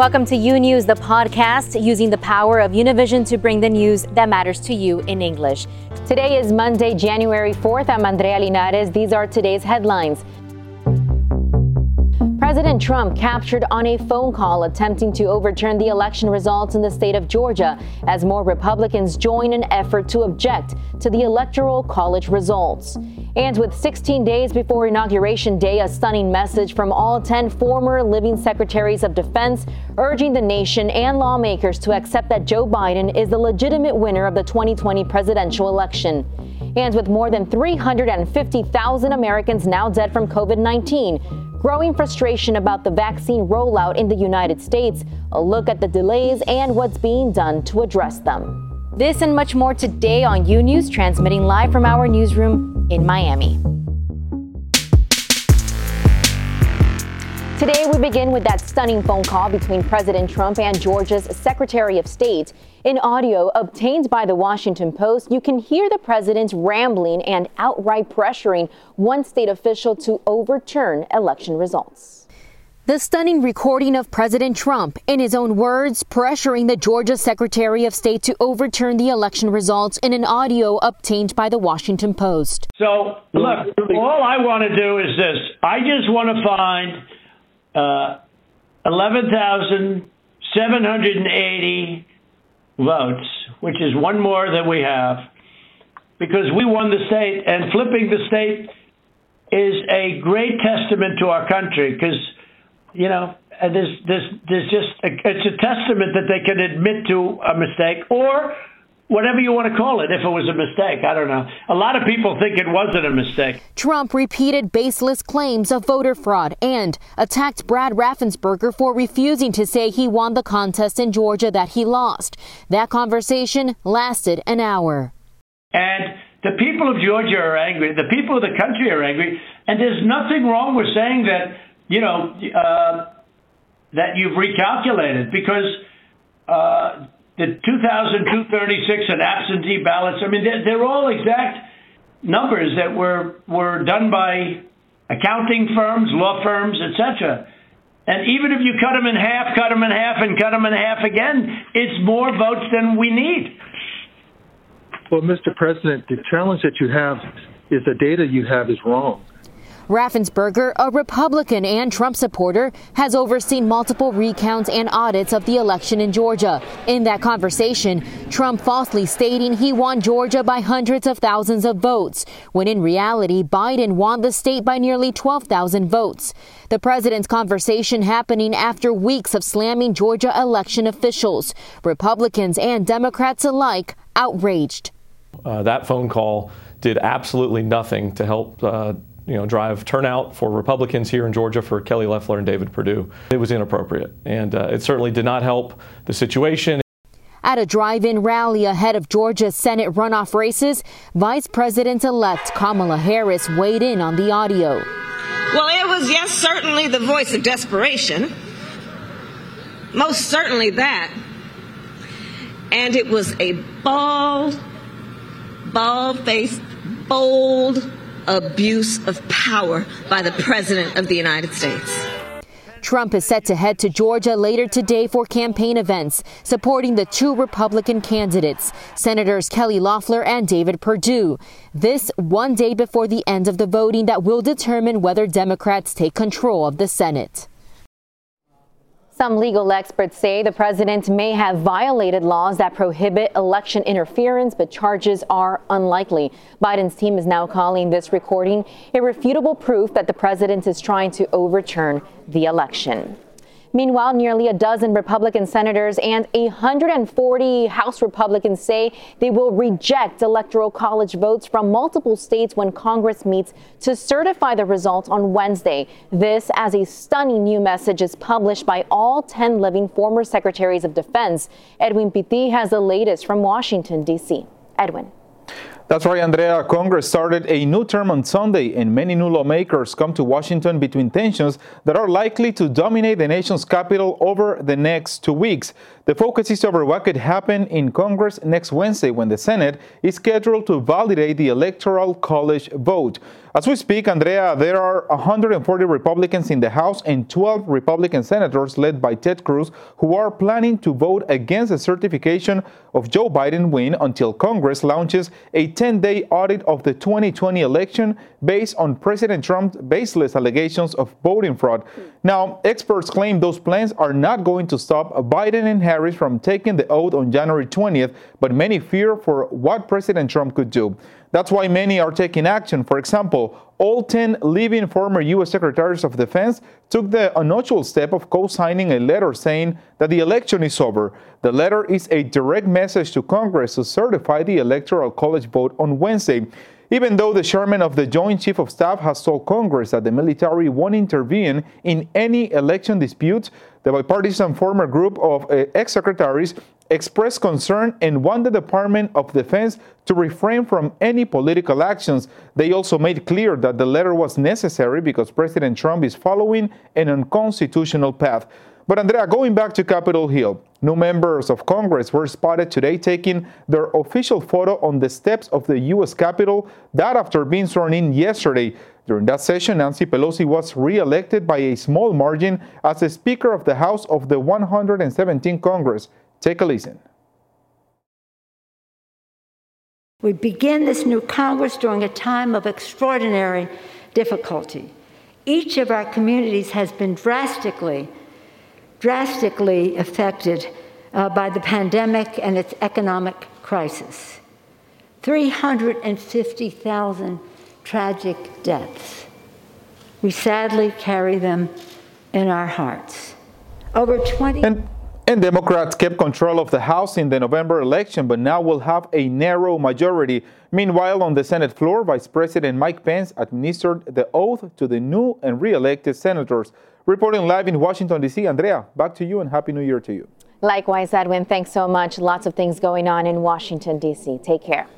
Welcome to U News, the podcast using the power of Univision to bring the news that matters to you in English. Today is Monday, January 4th. I'm Andrea Linares. These are today's headlines. President Trump captured on a phone call attempting to overturn the election results in the state of Georgia as more Republicans join an effort to object to the Electoral College results. And with 16 days before Inauguration Day, a stunning message from all 10 former living secretaries of defense urging the nation and lawmakers to accept that Joe Biden is the legitimate winner of the 2020 presidential election. And with more than 350,000 Americans now dead from COVID-19, growing frustration about the vaccine rollout in the United States, a look at the delays and what's being done to address them. This and much more today on U News, transmitting live from our newsroom in Miami. Today, we begin with that stunning phone call between President Trump and Georgia's Secretary of State. In audio obtained by The Washington Post, you can hear the president's rambling and outright pressuring one state official to overturn election results. The stunning recording of President Trump, in his own words, pressuring the Georgia Secretary of State to overturn the election results in an audio obtained by The Washington Post. So, look, all I want to do is this. I just want to find 11,780 votes, which is one more than we have, because we won the state, and flipping the state is a great testament to our country, because, you know, there's just it's a testament that they can admit to a mistake, or whatever you want to call it, if it was a mistake. I don't know. A lot of people think it wasn't a mistake. Trump repeated baseless claims of voter fraud and attacked Brad Raffensperger for refusing to say he won the contest in Georgia that he lost. That conversation lasted an hour. And the people of Georgia are angry. The people of the country are angry. And there's nothing wrong with saying that, you know, that you've recalculated, because the 2,236 and absentee ballots, I mean, they're all exact numbers that were done by accounting firms, law firms, etc. And even if you cut them in half again, it's more votes than we need. Well, Mr. President, the challenge that you have is the data you have is wrong. Raffensperger, a Republican and Trump supporter, has overseen multiple recounts and audits of the election in Georgia. In that conversation, Trump falsely stating he won Georgia by hundreds of thousands of votes, when in reality, Biden won the state by nearly 12,000 votes. The president's conversation happening after weeks of slamming Georgia election officials, Republicans and Democrats alike outraged. That phone call did absolutely nothing to help drive turnout for Republicans here in Georgia for Kelly Loeffler and David Perdue. It was inappropriate, and it certainly did not help the situation. At a drive-in rally ahead of Georgia's Senate runoff races, Vice President-elect Kamala Harris weighed in on the audio. Well, it was, yes, certainly the voice of desperation. Most certainly that. And it was a bald-faced, bold abuse of power by the President of the United States. Trump is set to head to Georgia later today for campaign events, supporting the two Republican candidates, Senators Kelly Loeffler and David Perdue. This one day before the end of the voting that will determine whether Democrats take control of the Senate. Some legal experts say the president may have violated laws that prohibit election interference, but charges are unlikely. Biden's team is now calling this recording irrefutable proof that the president is trying to overturn the election. Meanwhile, nearly a dozen Republican senators and 140 House Republicans say they will reject Electoral College votes from multiple states when Congress meets to certify the results on Wednesday. This as a stunning new message is published by all 10 living former secretaries of defense. Edwin Pitti has the latest from Washington, D.C. Edwin. That's right, Andrea. Congress started a new term on Sunday, and many new lawmakers come to Washington between tensions that are likely to dominate the nation's capital over the next 2 weeks. The focus is over what could happen in Congress next Wednesday, when the Senate is scheduled to validate the Electoral College vote. As we speak, Andrea, there are 140 Republicans in the House and 12 Republican senators led by Ted Cruz who are planning to vote against the certification of Joe Biden's win until Congress launches a 10-day audit of the 2020 election based on President Trump's baseless allegations of voting fraud. Now, experts claim those plans are not going to stop Biden and Harris from taking the oath on January 20th, but many fear for what President Trump could do. That's why many are taking action. For example, all 10 living former U.S. Secretaries of Defense took the unusual step of co-signing a letter saying that the election is over. The letter is a direct message to Congress to certify the Electoral College vote on Wednesday. Even though the chairman of the Joint Chief of Staff has told Congress that the military won't intervene in any election disputes, the bipartisan former group of ex-secretaries expressed concern and want the Department of Defense to refrain from any political actions. They also made clear that the letter was necessary because President Trump is following an unconstitutional path. But Andrea, going back to Capitol Hill, new members of Congress were spotted today taking their official photo on the steps of the U.S. Capitol, that after being sworn in yesterday. During that session, Nancy Pelosi was re-elected by a small margin as the Speaker of the House of the 117th Congress. Take a listen. We begin this new Congress during a time of extraordinary difficulty. Each of our communities has been drastically affected by the pandemic and its economic crisis. 350,000 tragic deaths. We sadly carry them in our hearts. Over 20... And Democrats kept control of the House in the November election, but now will have a narrow majority. Meanwhile, on the Senate floor, Vice President Mike Pence administered the oath to the new and re-elected senators. Reporting live in Washington, D.C., Andrea, back to you and Happy New Year to you. Likewise, Edwin, thanks so much. Lots of things going on in Washington, D.C. Take care.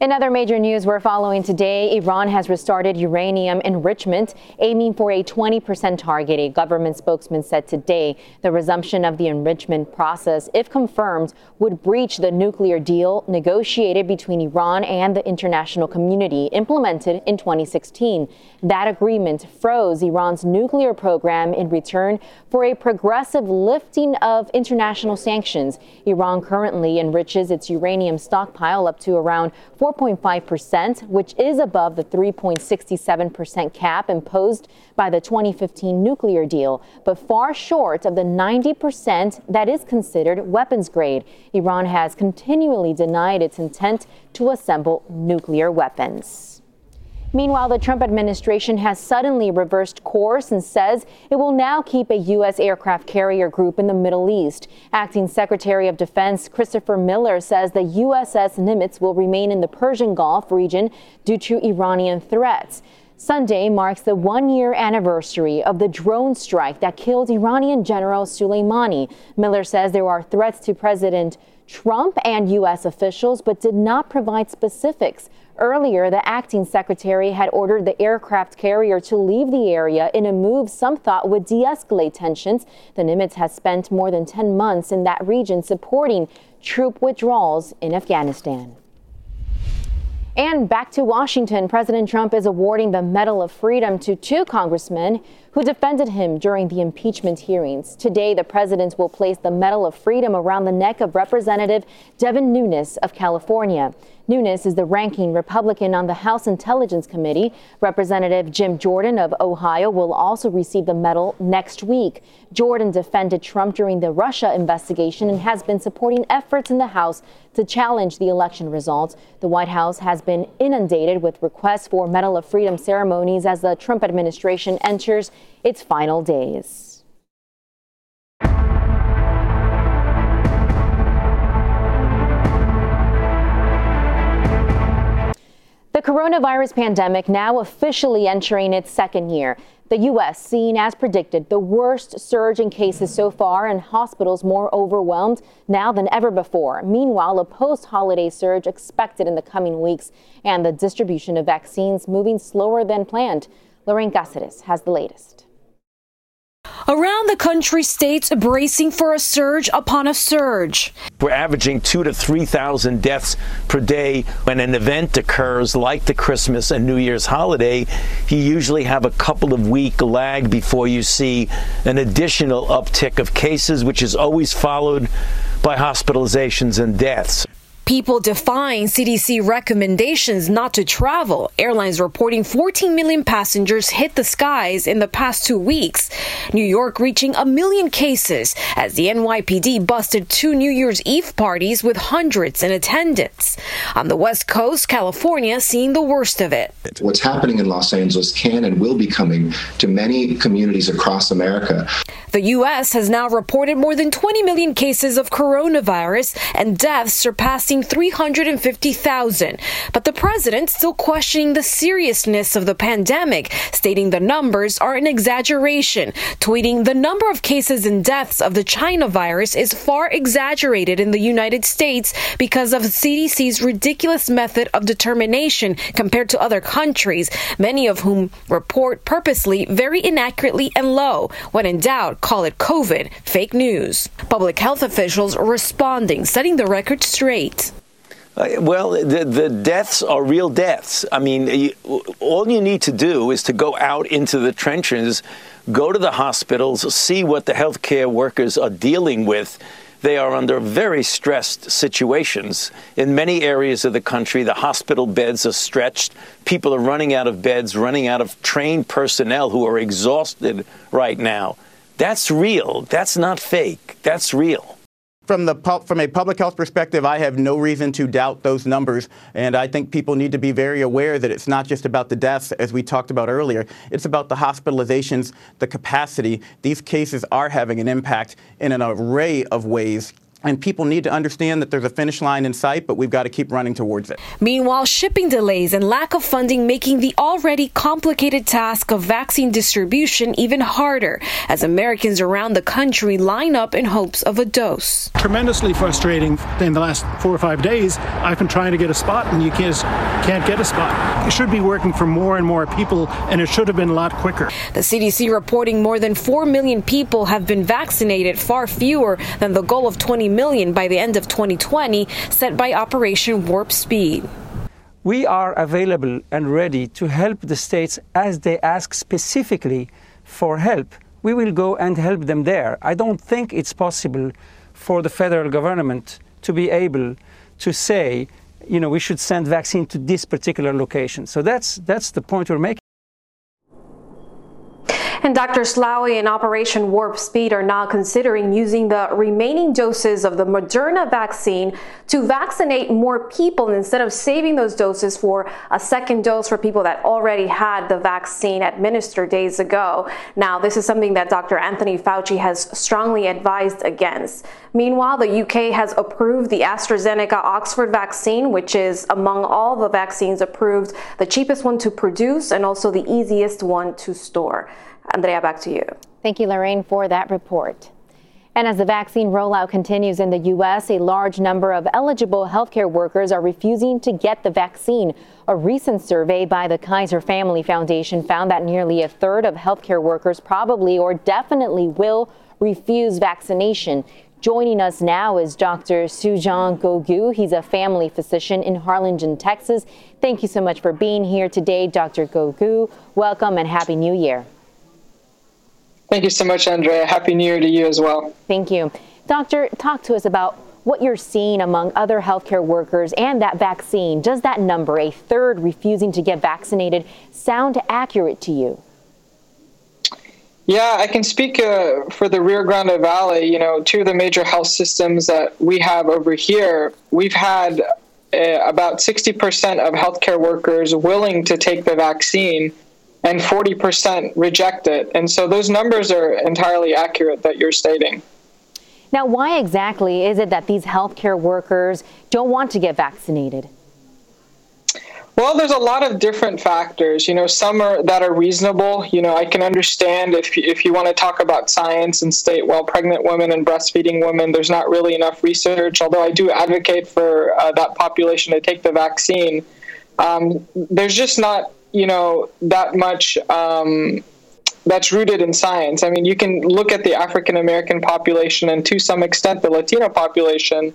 In other major news we're following today, Iran has restarted uranium enrichment, aiming for a 20% target. A government spokesman said today the resumption of the enrichment process, if confirmed, would breach the nuclear deal negotiated between Iran and the international community implemented in 2016. That agreement froze Iran's nuclear program in return for a progressive lifting of international sanctions. Iran currently enriches its uranium stockpile up to around 4.5%, which is above the 3.67% cap imposed by the 2015 nuclear deal, but far short of the 90% that is considered weapons grade. Iran has continually denied its intent to assemble nuclear weapons. Meanwhile, the Trump administration has suddenly reversed course and says it will now keep a U.S. aircraft carrier group in the Middle East. Acting Secretary of Defense Christopher Miller says the USS Nimitz will remain in the Persian Gulf region due to Iranian threats. Sunday marks the one-year anniversary of the drone strike that killed Iranian General Soleimani. Miller says there are threats to President Trump and U.S. officials, but did not provide specifics. Earlier, the acting secretary had ordered the aircraft carrier to leave the area in a move some thought would de-escalate tensions. The Nimitz has spent more than 10 months in that region supporting troop withdrawals in Afghanistan. And back to Washington, President Trump is awarding the Medal of Freedom to two congressmen who defended him during the impeachment hearings. Today, the president will place the Medal of Freedom around the neck of Representative Devin Nunes of California. Nunes is the ranking Republican on the House Intelligence Committee. Representative Jim Jordan of Ohio will also receive the medal next week. Jordan defended Trump during the Russia investigation and has been supporting efforts in the House to challenge the election results. The White House has been inundated with requests for Medal of Freedom ceremonies as the Trump administration enters its final days. The coronavirus pandemic now officially entering its second year. The U.S. seen, as predicted, the worst surge in cases so far and hospitals more overwhelmed now than ever before. Meanwhile, a post-holiday surge expected in the coming weeks and the distribution of vaccines moving slower than planned. Lorraine Gassidis has the latest. Around the country, states bracing for a surge upon a surge. We're averaging 2,000 to 3,000 deaths per day. When an event occurs like the Christmas and New Year's holiday, you usually have a couple of week lag before you see an additional uptick of cases, which is always followed by hospitalizations and deaths. People defying CDC recommendations not to travel. Airlines reporting 14 million passengers hit the skies in the past 2 weeks. New York reaching 1 million cases as the NYPD busted 2 New Year's Eve parties with hundreds in attendance. On the West Coast, California seeing the worst of it. What's happening in Los Angeles can and will be coming to many communities across America. The U.S. has now reported more than 20 million cases of coronavirus and deaths surpassing 350,000. But the president still questioning the seriousness of the pandemic, stating the numbers are an exaggeration, tweeting the number of cases and deaths of the China virus is far exaggerated in the United States because of CDC's ridiculous method of determination compared to other countries, many of whom report purposely very inaccurately and low. When in doubt, call it COVID, fake news. Public health officials responding, setting the record straight. Well, the deaths are real deaths. I mean, all you need to do is to go out into the trenches, go to the hospitals, see what the healthcare workers are dealing with. They are under very stressed situations. In many areas of the country, the hospital beds are stretched. People are running out of beds, running out of trained personnel who are exhausted right now. That's real. That's not fake. That's real. From a public health perspective, I have no reason to doubt those numbers, and I think people need to be very aware that it's not just about the deaths, as we talked about earlier. It's about the hospitalizations, the capacity. These cases are having an impact in an array of ways. And people need to understand that there's a finish line in sight, but we've got to keep running towards it. Meanwhile, shipping delays and lack of funding making the already complicated task of vaccine distribution even harder as Americans around the country line up in hopes of a dose. Tremendously frustrating. In the last 4 or 5 days, I've been trying to get a spot, and you can't get a spot. It should be working for more and more people, and it should have been a lot quicker. The CDC reporting more than 4 million people have been vaccinated, far fewer than the goal of 20 million by the end of 2020 set by Operation Warp Speed. We are available and ready to help the states as they ask specifically for help. We will go and help them there. I don't think it's possible for the federal government to be able to say, you know, we should send vaccine to this particular location. So that's the point we're making. And Dr. Slawi and Operation Warp Speed are now considering using the remaining doses of the Moderna vaccine to vaccinate more people instead of saving those doses for a second dose for people that already had the vaccine administered days ago. Now, this is something that Dr. Anthony Fauci has strongly advised against. Meanwhile, the UK has approved the AstraZeneca-Oxford vaccine, which is among all the vaccines approved, the cheapest one to produce and also the easiest one to store. Andrea, back to you. Thank you, Lorraine, for that report. And as the vaccine rollout continues in the U.S., a large number of eligible healthcare workers are refusing to get the vaccine. A recent survey by the Kaiser Family Foundation found that nearly a third of healthcare workers probably or definitely will refuse vaccination. Joining us now is Dr. Sujan Gogu. He's a family physician in Harlingen, Texas. Thank you so much for being here today, Dr. Gogu. Welcome and Happy New Year. Thank you so much, Andrea. Happy New Year to you as well. Thank you. Doctor, talk to us about what you're seeing among other healthcare workers and that vaccine. Does that number, a third refusing to get vaccinated, sound accurate to you? Yeah, I can speak for the Rio Grande Valley. You know, two of the major health systems that we have over here, we've had about 60% of healthcare workers willing to take the vaccine and 40% reject it. And so those numbers are entirely accurate that you're stating. Now, why exactly is it that these healthcare workers don't want to get vaccinated? Well, there's a lot of different factors. You know, some are that are reasonable. You know, I can understand if you want to talk about science and state, well, pregnant women and breastfeeding women, there's not really enough research, although I do advocate for that population to take the vaccine. There's just not that much that's rooted in science. I mean, you can look at the African-American population and to some extent the Latino population,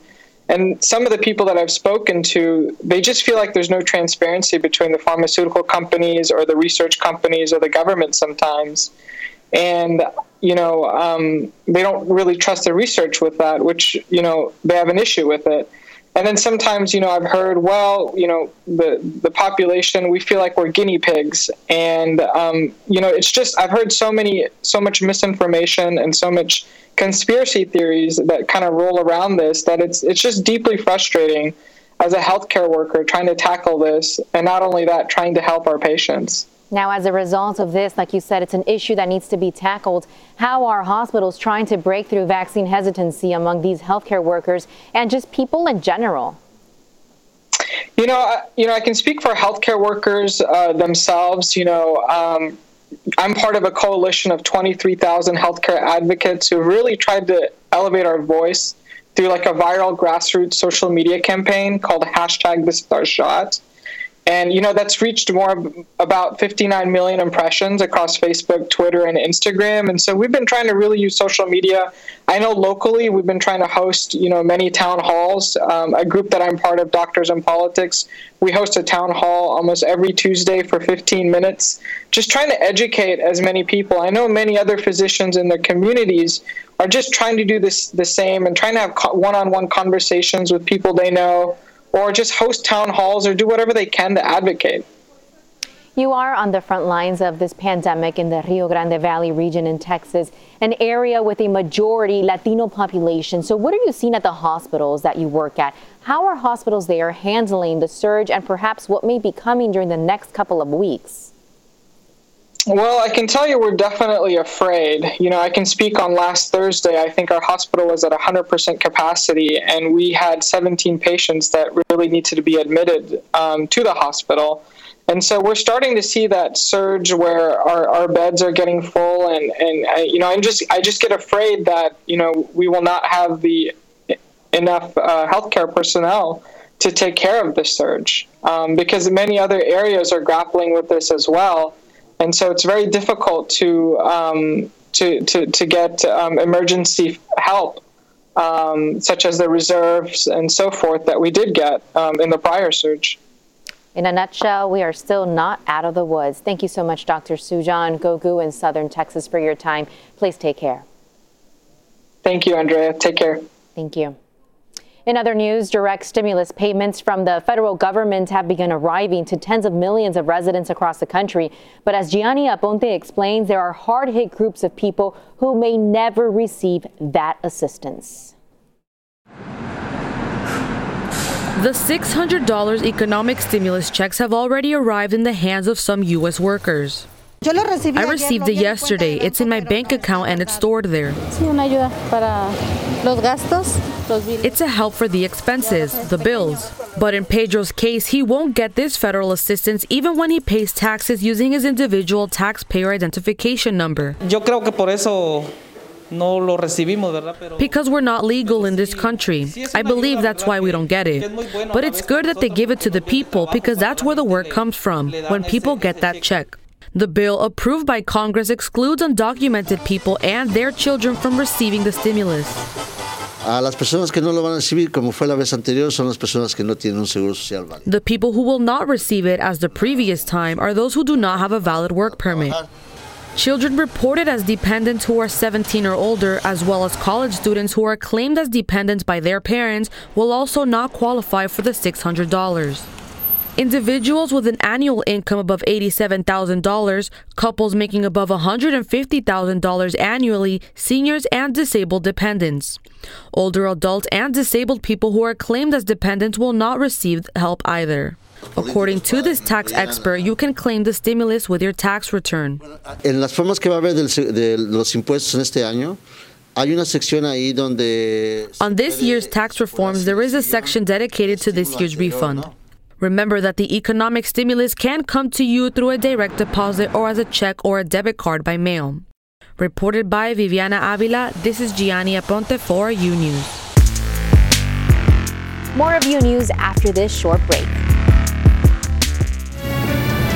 and some of the people that I've spoken to, they just feel like there's no transparency between the pharmaceutical companies or the research companies or the government sometimes. And, you know, they don't really trust their research with that, which, you know, they have an issue with it. And then sometimes, you know, I've heard, well, you know, the population, we feel like we're guinea pigs. And, you know, it's just, I've heard so much misinformation and so much conspiracy theories that kind of roll around this, that it's just deeply frustrating as a healthcare worker trying to tackle this. And not only that, trying to help our patients. Now, as a result of this, like you said, it's an issue that needs to be tackled. How are hospitals trying to break through vaccine hesitancy among these healthcare workers and just people in general? You know, I can speak for healthcare workers themselves. You know, I'm part of a coalition of 23,000 healthcare advocates who really tried to elevate our voice through like a viral grassroots social media campaign called #ThisIsOurShot. And, you know, that's reached about 59 million impressions across Facebook, Twitter, and Instagram. And so we've been trying to really use social media. I know locally we've been trying to host, you know, many town halls. A group that I'm part of, Doctors and Politics, we host a town hall almost every Tuesday for 15 minutes, just trying to educate as many people. I know many other physicians in their communities are just trying to do this the same and trying to have one-on-one conversations with people they know, or just host town halls or do whatever they can to advocate. You are on the front lines of this pandemic in the Rio Grande Valley region in Texas, an area with a majority Latino population. So what are you seeing at the hospitals that you work at? How are hospitals there handling the surge and perhaps what may be coming during the next couple of weeks? Well, I can tell you we're definitely afraid. You know, I can speak on last Thursday. I think our hospital was at 100% capacity, and we had 17 patients that really needed to be admitted to the hospital. And so we're starting to see that surge where our beds are getting full, and I just get afraid that, you know, we will not have the enough healthcare personnel to take care of this surge, because many other areas are grappling with this as well. And so it's very difficult to get emergency help, such as the reserves and so forth that we did get in the prior surge. In a nutshell, we are still not out of the woods. Thank you so much, Dr. Sujan Gogu in Southern Texas, for your time. Please take care. Thank you, Andrea. Take care. Thank you. In other news, direct stimulus payments from the federal government have begun arriving to tens of millions of residents across the country. But as Gianni Aponte explains, there are hard-hit groups of people who may never receive that assistance. The $600 economic stimulus checks have already arrived in the hands of some U.S. workers. I received it yesterday. It's in my bank account and it's stored there. It's a help for the expenses, the bills. But in Pedro's case, he won't get this federal assistance even when he pays taxes using his individual taxpayer identification number. Because we're not legal in this country. I believe that's why we don't get it. But it's good that they give it to the people because that's where the work comes from, when people get that check. The bill approved by Congress excludes undocumented people and their children from receiving the stimulus. The people who will not receive it as the previous time are those who do not have a valid work permit. Children reported as dependents who are 17 or older, as well as college students who are claimed as dependents by their parents, will also not qualify for the $600. Individuals with an annual income above $87,000, couples making above $150,000 annually, seniors and disabled dependents. Older adults and disabled people who are claimed as dependents will not receive help either. According to this tax expert, you can claim the stimulus with your tax return. En las formas que va a haber de los impuestos en este año, on this year's tax reforms, there is a section dedicated to this year's refund. Remember that the economic stimulus can come to you through a direct deposit or as a check or a debit card by mail. Reported by Viviana Avila, this is Gianni Aponte for U News. More of U News after this short break.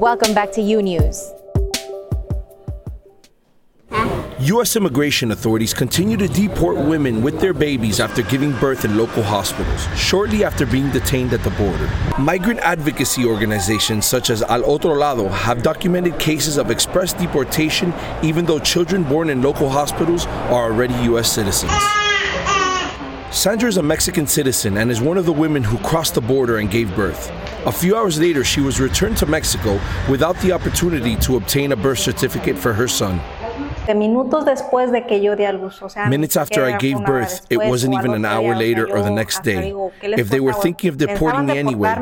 Welcome back to U News. U.S. immigration authorities continue to deport women with their babies after giving birth in local hospitals, shortly after being detained at the border. Migrant advocacy organizations such as Al Otro Lado have documented cases of express deportation even though children born in local hospitals are already U.S. citizens. Sandra is a Mexican citizen and is one of the women who crossed the border and gave birth. A few hours later, she was returned to Mexico without the opportunity to obtain a birth certificate for her son. Minutes after I gave birth, it wasn't even an hour later or the next day. If they were thinking of deporting me anyway,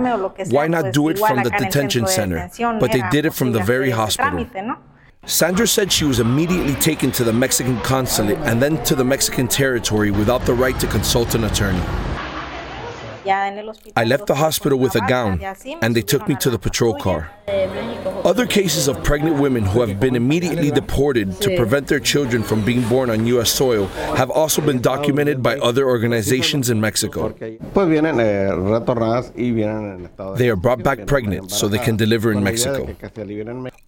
why not do it from the detention center? But they did it from the very hospital. Sandra said she was immediately taken to the Mexican consulate and then to the Mexican territory without the right to consult an attorney. I left the hospital with a gown, and they took me to the patrol car. Other cases of pregnant women who have been immediately deported to prevent their children from being born on U.S. soil have also been documented by other organizations in Mexico. They are brought back pregnant so they can deliver in Mexico.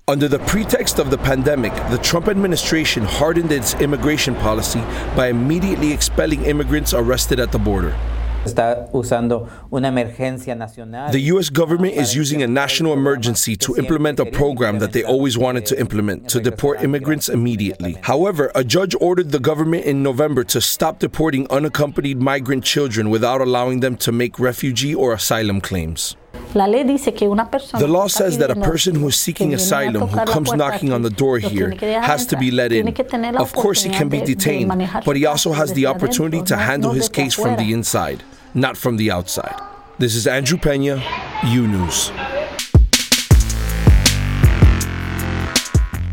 Under the pretext of the pandemic, the Trump administration hardened its immigration policy by immediately expelling immigrants arrested at the border. The U.S. government is using a national emergency to implement a program that they always wanted to implement, to deport immigrants immediately. However, a judge ordered the government in November to stop deporting unaccompanied migrant children without allowing them to make refugee or asylum claims. The law says that a person who is seeking asylum, who comes knocking on the door here, has to be let in. Of course, he can be detained, but he also has the opportunity to handle his case from the inside, not from the outside. This is Andrew Pena, U News.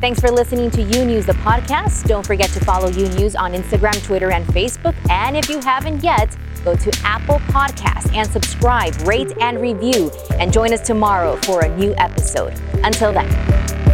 Thanks for listening to U News, the podcast. Don't forget to follow U News on Instagram, Twitter, and Facebook. And if you haven't yet, go to Apple Podcasts and subscribe, rate, and review. And join us tomorrow for a new episode. Until then.